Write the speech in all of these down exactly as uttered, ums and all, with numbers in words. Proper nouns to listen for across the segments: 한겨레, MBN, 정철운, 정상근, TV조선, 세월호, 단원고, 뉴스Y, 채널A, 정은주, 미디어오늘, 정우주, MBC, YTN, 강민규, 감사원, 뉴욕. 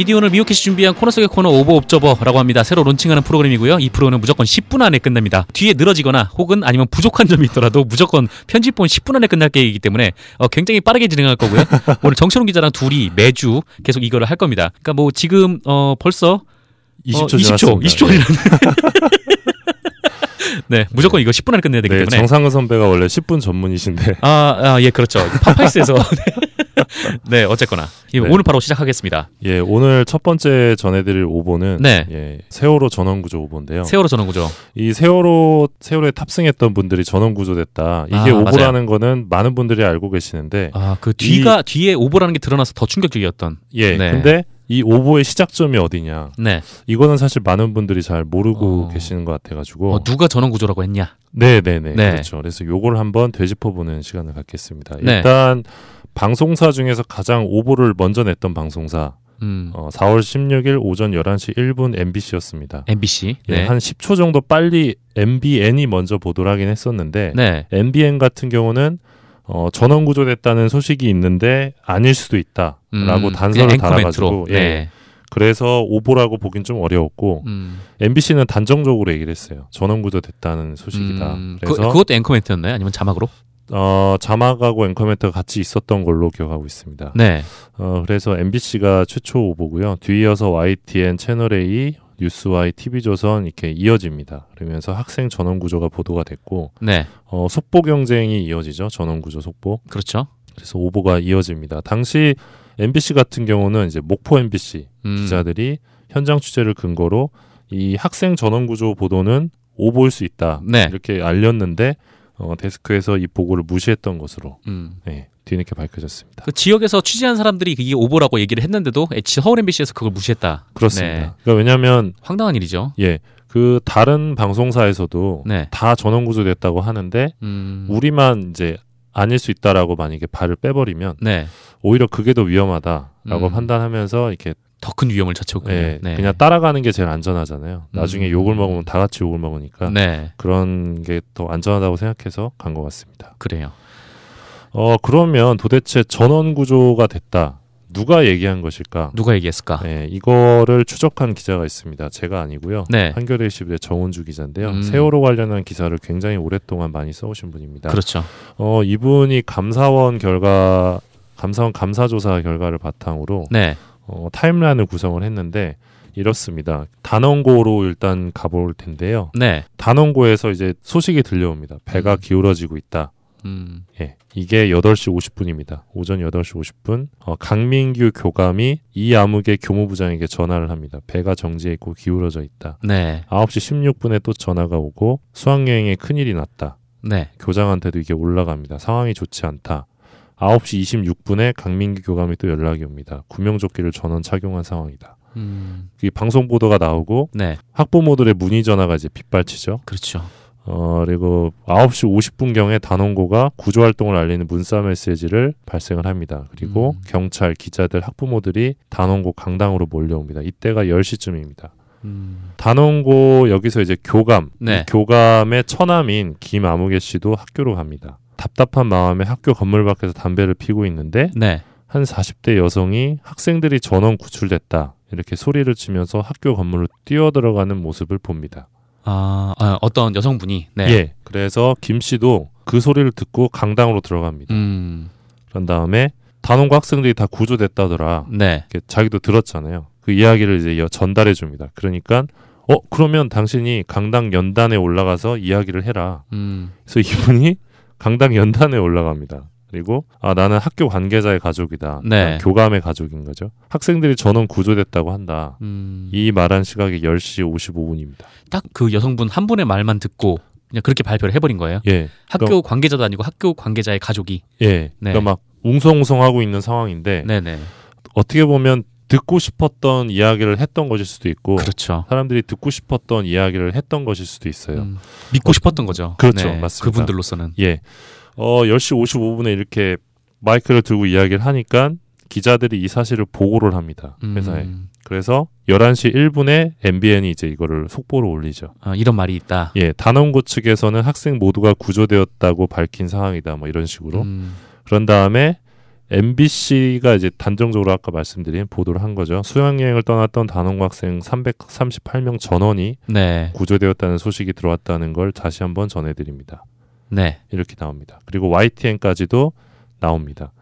미디어오늘 미오캣이 준비한 코너 속의 코너 오버 옵저버라고 합니다. 새로 론칭하는 프로그램이고요. 이 프로는 무조건 십 분 안에 끝납니다. 뒤에 늘어지거나 혹은 아니면 부족한 점이 있더라도 무조건 편집본 십 분 안에 끝날 계획이기 때문에 어, 굉장히 빠르게 진행할 거고요. 오늘 정철운 기자랑 둘이 매주 계속 이거를 할 겁니다. 그러니까 뭐 지금 어, 벌써 이십 초 어, 지났습니다. 이십 초, 이십 초이라는. 네, 무조건 이거 십 분 안에 끝내야 되기 네, 때문에. 정상근 선배가 원래 십 분 전문이신데. 아, 아, 예, 그렇죠. 파파이스에서. 네, 어쨌거나 예, 네. 오늘 바로 시작하겠습니다. 예, 오늘 첫 번째 전해드릴 오보는 네. 예, 세월호 전원구조 오보인데요. 세월호 전원구조. 이 세월호 세월호에 탑승했던 분들이 전원구조 됐다. 이게 아, 오보라는 맞아요. 거는 많은 분들이 알고 계시는데. 아, 그 뒤가 이, 뒤에 오보라는 게 드러나서 더 충격적이었던. 예, 네. 근데. 이 오보의 시작점이 어디냐? 네. 이거는 사실 많은 분들이 잘 모르고 어... 계시는 것 같아가지고 어, 누가 전원구조라고 했냐? 네네네. 네. 그렇죠. 그래서 요걸 한번 되짚어보는 시간을 갖겠습니다. 네. 일단 방송사 중에서 가장 오보를 먼저 냈던 방송사 음. 어, 사월 십육일 오전 열한 시 일 분 엠비씨였습니다. 엠비씨. 예, 네. 한 십 초 정도 빨리 엠비엔이 먼저 보도를 하긴 했었는데 네. 엠비엔 같은 경우는 어, 전원 구조됐다는 소식이 있는데 아닐 수도 있다라고 음, 단서를 달아가지고 예. 네. 그래서 오보라고 보긴 좀 어려웠고 음. 엠비씨는 단정적으로 얘기를 했어요. 전원 구조됐다는 소식이다. 음, 그래서 그, 그것도 앵커멘트였나요? 아니면 자막으로? 어, 자막하고 앵커멘트가 같이 있었던 걸로 기억하고 있습니다. 네. 어, 그래서 엠비씨가 최초 오보고요. 뒤이어서 와이티엔, 채널A, 뉴스Y, 티비조선 이렇게 이어집니다. 그러면서 학생 전원구조가 보도가 됐고 네. 어, 속보 경쟁이 이어지죠. 전원구조 속보. 그렇죠. 그래서 오보가 이어집니다. 당시 엠비씨 같은 경우는 이제 목포 엠비씨 음. 기자들이 현장 취재를 근거로 이 학생 전원구조 보도는 오보일 수 있다. 네. 이렇게 알렸는데 어, 데스크에서 이 보고를 무시했던 것으로 음. 네, 뒤늦게 밝혀졌습니다. 그 지역에서 취재한 사람들이 이게 오보라고 얘기를 했는데도 서울 엠비씨에서 그걸 무시했다. 그렇습니다. 네. 그러니까 왜냐하면 황당한 일이죠. 예, 그 다른 방송사에서도 네. 다 전원구조됐다고 하는데 음... 우리만 이제 아닐 수 있다라고 만약에 발을 빼버리면 네. 오히려 그게 더 위험하다라고 음... 판단하면서 이렇게 더 큰 위험을 자초했군요. 네, 네. 그냥 따라가는 게 제일 안전하잖아요. 나중에 음. 욕을 먹으면 다 같이 욕을 먹으니까 네. 그런 게 더 안전하다고 생각해서 간 것 같습니다. 그래요. 어 그러면 도대체 전원구조가 됐다. 누가 얘기한 것일까? 누가 얘기했을까? 네, 이거를 추적한 기자가 있습니다. 제가 아니고요. 네. 한겨레 신문의 정은주 기자인데요. 음. 세월호 관련한 기사를 굉장히 오랫동안 많이 써오신 분입니다. 그렇죠. 어 이분이 감사원 결과, 감사원 감사조사 결과를 바탕으로. 네. 어, 타임라인을 구성을 했는데 이렇습니다. 단원고로 일단 가볼 텐데요. 네. 단원고에서 이제 소식이 들려옵니다. 배가 음. 기울어지고 있다. 음. 예, 이게 여덟 시 오십 분입니다. 오전 여덟 시 오십 분 어, 강민규 교감이 이 암흑의 교무부장에게 전화를 합니다. 배가 정지해 있고 기울어져 있다. 네. 아홉 시 십육 분에 또 전화가 오고 수학여행에 큰일이 났다. 네. 교장한테도 이게 올라갑니다. 상황이 좋지 않다. 아홉 시 이십육 분에 강민규 교감이 또 연락이 옵니다. 구명조끼를 전원 착용한 상황이다. 음. 이 방송 보도가 나오고 네. 학부모들의 문의 전화가 이제 빗발치죠. 그렇죠. 어, 그리고 아홉 시 오십 분경에 단원고가 구조활동을 알리는 문자 메시지를 발생을 합니다. 그리고 음. 경찰, 기자들, 학부모들이 단원고 강당으로 몰려옵니다. 이때가 열 시쯤입니다. 음. 단원고 여기서 이제 교감, 네. 교감의 처남인 김아무개 씨도 학교로 갑니다. 답답한 마음에 학교 건물 밖에서 담배를 피우고 있는데 네. 한 사십 대 여성이 학생들이 전원 구출됐다 이렇게 소리를 치면서 학교 건물로 뛰어들어가는 모습을 봅니다. 아, 아 어떤 여성분이? 네. 예, 그래서 김 씨도 그 소리를 듣고 강당으로 들어갑니다. 음. 그런 다음에 단원고 학생들이 다 구조됐다더라. 네. 이렇게 자기도 들었잖아요. 그 이야기를 이제 전달해 줍니다. 그러니까 어 그러면 당신이 강당 연단에 올라가서 이야기를 해라. 음. 그래서 이분이 강당 연단에 올라갑니다. 그리고 아 나는 학교 관계자의 가족이다. 네. 교감의 가족인 거죠. 학생들이 전원 구조됐다고 한다. 음... 이 말한 시각이 열 시 오십오 분입니다. 딱 그 여성분 한 분의 말만 듣고 그냥 그렇게 발표를 해버린 거예요? 예. 학교 그럼... 관계자도 아니고 학교 관계자의 가족이. 예. 네. 그러니까 막 웅성웅성하고 있는 상황인데 네네. 어떻게 보면 듣고 싶었던 이야기를 했던 것일 수도 있고 그렇죠. 사람들이 듣고 싶었던 이야기를 했던 것일 수도 있어요. 음, 믿고 어, 싶었던 거죠. 그렇죠. 네, 맞습니다. 그분들로서는. 예. 어, 열 시 오십오 분에 이렇게 마이크를 들고 이야기를 하니까 기자들이 이 사실을 보고를 합니다. 회사에. 음. 그래서 열한 시 일 분에 엠비엔이 이제 이거를 속보로 올리죠. 아, 이런 말이 있다. 예. 단원고 측에서는 학생 모두가 구조되었다고 밝힌 상황이다. 뭐 이런 식으로. 음. 그런 다음에 엠비씨가 이제 단정적으로 아까 말씀드린 보도를 한 거죠. 수학여행을 떠났던 단원고 학생 삼백삼십팔 명 전원이 네. 구조되었다는 소식이 들어왔다는 걸 다시 한번 전해드립니다. 네. 이렇게 나옵니다. 그리고 와이티엔까지도 나옵니다.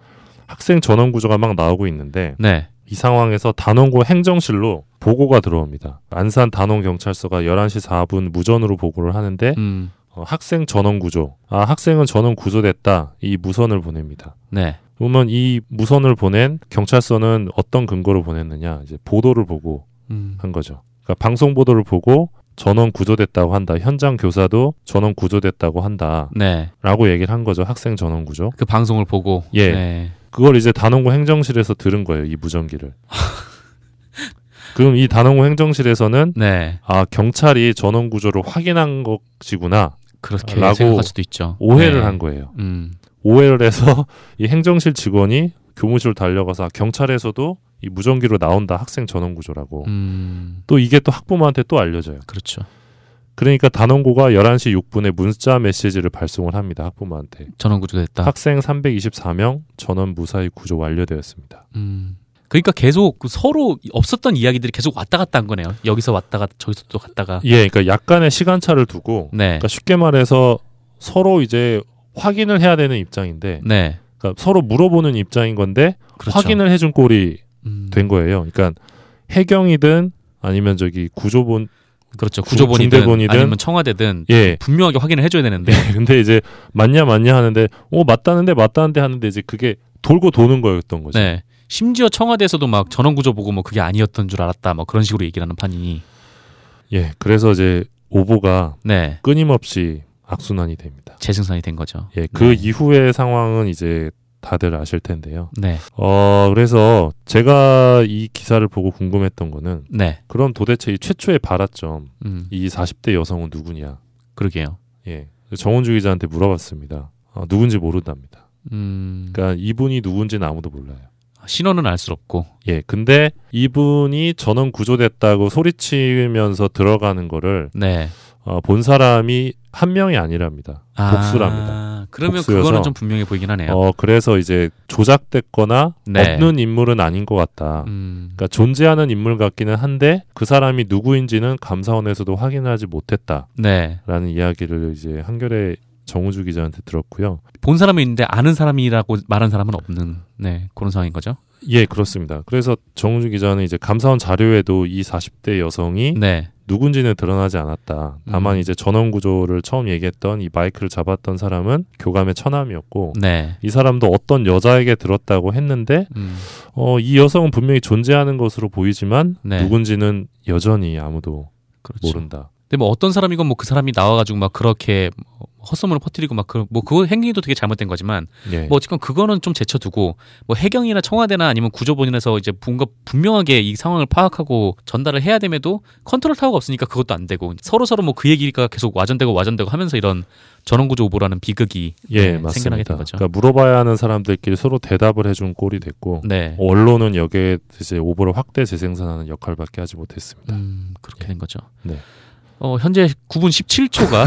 학생 전원 구조가 막 나오고 있는데 네. 이 상황에서 단원고 행정실로 보고가 들어옵니다. 안산 단원경찰서가 열한 시 사 분 무전으로 보고를 하는데 음. 어, 학생 전원 구조. 아, 학생은 전원 구조됐다. 이 무선을 보냅니다. 네. 그러면 이 무선을 보낸 경찰서는 어떤 근거로 보냈느냐? 이제 보도를 보고 음. 한 거죠. 그러니까 방송 보도를 보고 전원 구조됐다고 한다. 현장 교사도 전원 구조됐다고 한다. 네. 라고 얘기를 한 거죠. 학생 전원 구조. 그 방송을 보고. 예. 네. 그걸 이제 단원고 행정실에서 들은 거예요. 이 무전기를. 그럼 이 단원고 행정실에서는 네. 아, 경찰이 전원 구조를 확인한 것이구나. 그렇게 생각할 수도 있죠. 오해를 네. 한 거예요. 음. 오해를 해서 이 행정실 직원이 교무실로 달려가서 경찰에서도 이 무전기로 나온다 학생 전원 구조라고. 음. 또 이게 또 학부모한테 또 알려져요. 그렇죠. 그러니까 단원고가 열한 시 육 분에 문자 메시지를 발송을 합니다. 학부모한테. 전원 구조됐다. 학생 삼백이십사 명 전원 무사히 구조 완료되었습니다. 음. 그러니까 계속 서로 없었던 이야기들이 계속 왔다 갔다 한 거네요. 여기서 왔다가 저기서 또 갔다가. 예, 그러니까 약간의 시간차를 두고 네. 그러니까 쉽게 말해서 서로 이제 확인을 해야 되는 입장인데 네. 그러니까 서로 물어보는 입장인 건데 그렇죠. 확인을 해준 꼴이 음. 된 거예요. 그러니까 해경이든 아니면 저기 구조본 그렇죠. 구조본이든 중대본이든, 아니면 청와대든 예. 분명하게 확인을 해줘야 되는데 예. 근데 이제 맞냐 맞냐 하는데 어 맞다는데 맞다는데 하는데 이제 그게 돌고 도는 거였던 거죠. 네. 심지어 청와대에서도 막 전원구조 보고 뭐 그게 아니었던 줄 알았다 막 그런 식으로 얘기를 하는 판이 예 그래서 이제 오보가 네. 끊임없이 악순환이 됩니다. 재생산이 된 거죠. 예, 그 네. 이후의 상황은 이제 다들 아실 텐데요. 네. 어 그래서 제가 이 기사를 보고 궁금했던 거는 네. 그럼 도대체 이 최초의 발화점 음. 이 사십 대 여성은 누구냐? 그러게요. 예, 정은주 기자한테 물어봤습니다. 어, 누군지 모른답니다. 음. 그러니까 이분이 누군지는 아무도 몰라요. 신원은 알 수 없고. 예, 근데 이분이 전원 구조됐다고 소리치면서 들어가는 거를 네. 어, 본 사람이 한 명이 아니랍니다. 아, 복수랍니다. 그러면 복수여서, 그거는 좀 분명해 보이긴 하네요. 어, 그래서 이제 조작됐거나 네. 없는 인물은 아닌 것 같다. 음. 그러니까 존재하는 인물 같기는 한데 그 사람이 누구인지는 감사원에서도 확인하지 못했다. 네. 라는 이야기를 이제 한겨레 정우주 기자한테 들었고요. 본 사람은 있는데 아는 사람이라고 말한 사람은 없는 네, 그런 상황인 거죠? 예, 그렇습니다. 그래서 정우주 기자는 이제 감사원 자료에도 이 사십 대 여성이 네. 누군지는 드러나지 않았다. 다만 음. 이제 전원구조를 처음 얘기했던 이 마이크를 잡았던 사람은 교감의 처남이었고 네. 이 사람도 어떤 여자에게 들었다고 했는데 음. 어, 이 여성은 분명히 존재하는 것으로 보이지만 네. 누군지는 여전히 아무도 그렇죠. 모른다. 근데 뭐 어떤 사람이건 뭐 그 사람이 나와가지고 막 그렇게 헛소문을 퍼뜨리고 막 그 뭐 그 행위도 되게 잘못된 거지만 예. 뭐 어쨌건 그거는 좀 제쳐두고 뭐 해경이나 청와대나 아니면 구조본인에서 이제 뭔가 분명하게 이 상황을 파악하고 전달을 해야 됨에도 컨트롤 타워가 없으니까 그것도 안 되고 서로 서로 뭐 그 얘기가 계속 와전되고 와전되고 하면서 이런 전원구조 오보라는 비극이 예, 네, 생겨나게 된 거죠. 그러니까 물어봐야 하는 사람들끼리 서로 대답을 해준 꼴이 됐고 네. 언론은 여기에 이제 오보를 확대 재생산하는 역할밖에 하지 못했습니다. 음, 그렇게 예. 된 거죠. 네. 어, 현재 구 분 십칠 초가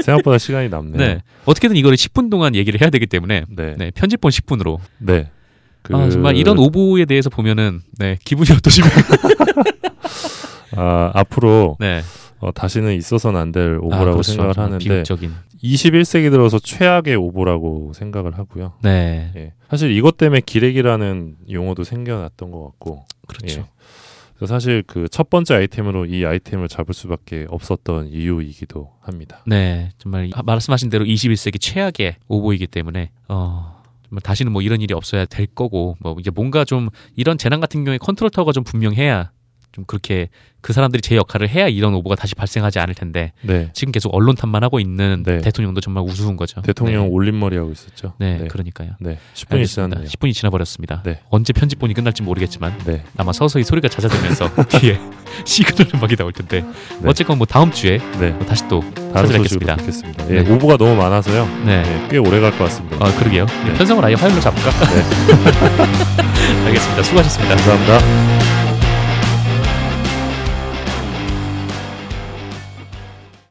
생각보다 시간이 남네요. 네. 어떻게든 이걸 십 분 동안 얘기를 해야 되기 때문에 네. 네, 편집본 십 분으로. 네. 그... 아, 정말 이런 오보에 대해서 보면은 네, 기분이 어떠십니까? 아, 앞으로 네. 어, 다시는 있어서는 안 될 오보라고 아, 그렇죠. 생각을 하는데 비극적인. 이십일 세기 들어서 최악의 오보라고 생각을 하고요. 네. 예. 사실 이것 때문에 기레기라는 용어도 생겨났던 것 같고. 그렇죠. 예. 사실 그 첫 번째 아이템으로 이 아이템을 잡을 수밖에 없었던 이유이기도 합니다. 네, 정말 말씀하신 대로 이십일 세기 최악의 오보이기 때문에 어, 정말 다시는 뭐 이런 일이 없어야 될 거고 뭐 이제 뭔가 좀 이런 재난 같은 경우에 컨트롤 타워가 좀 분명해야 좀 그렇게 그 사람들이 제 역할을 해야 이런 오보가 다시 발생하지 않을 텐데 네. 지금 계속 언론 탓만 하고 있는 네. 대통령도 정말 우스운 거죠. 대통령 네. 올림머리 하고 있었죠. 네, 네. 그러니까요. 네. 십 분이 지났네요. 십 분이 지나버렸습니다. 네. 언제 편집본이 끝날지 모르겠지만 네. 아마 서서히 소리가 잦아들면서 뒤에 시그널 음악이 나올 텐데 네. 어쨌건 뭐 다음 주에 네. 뭐 다시 또 찾아뵙겠습니다. 네. 네. 오보가 너무 많아서요. 네. 네. 꽤 오래 갈 것 같습니다. 아, 그러게요. 네. 편성을 아예 화요일로 잡을까? 네. 알겠습니다. 수고하셨습니다. 감사합니다.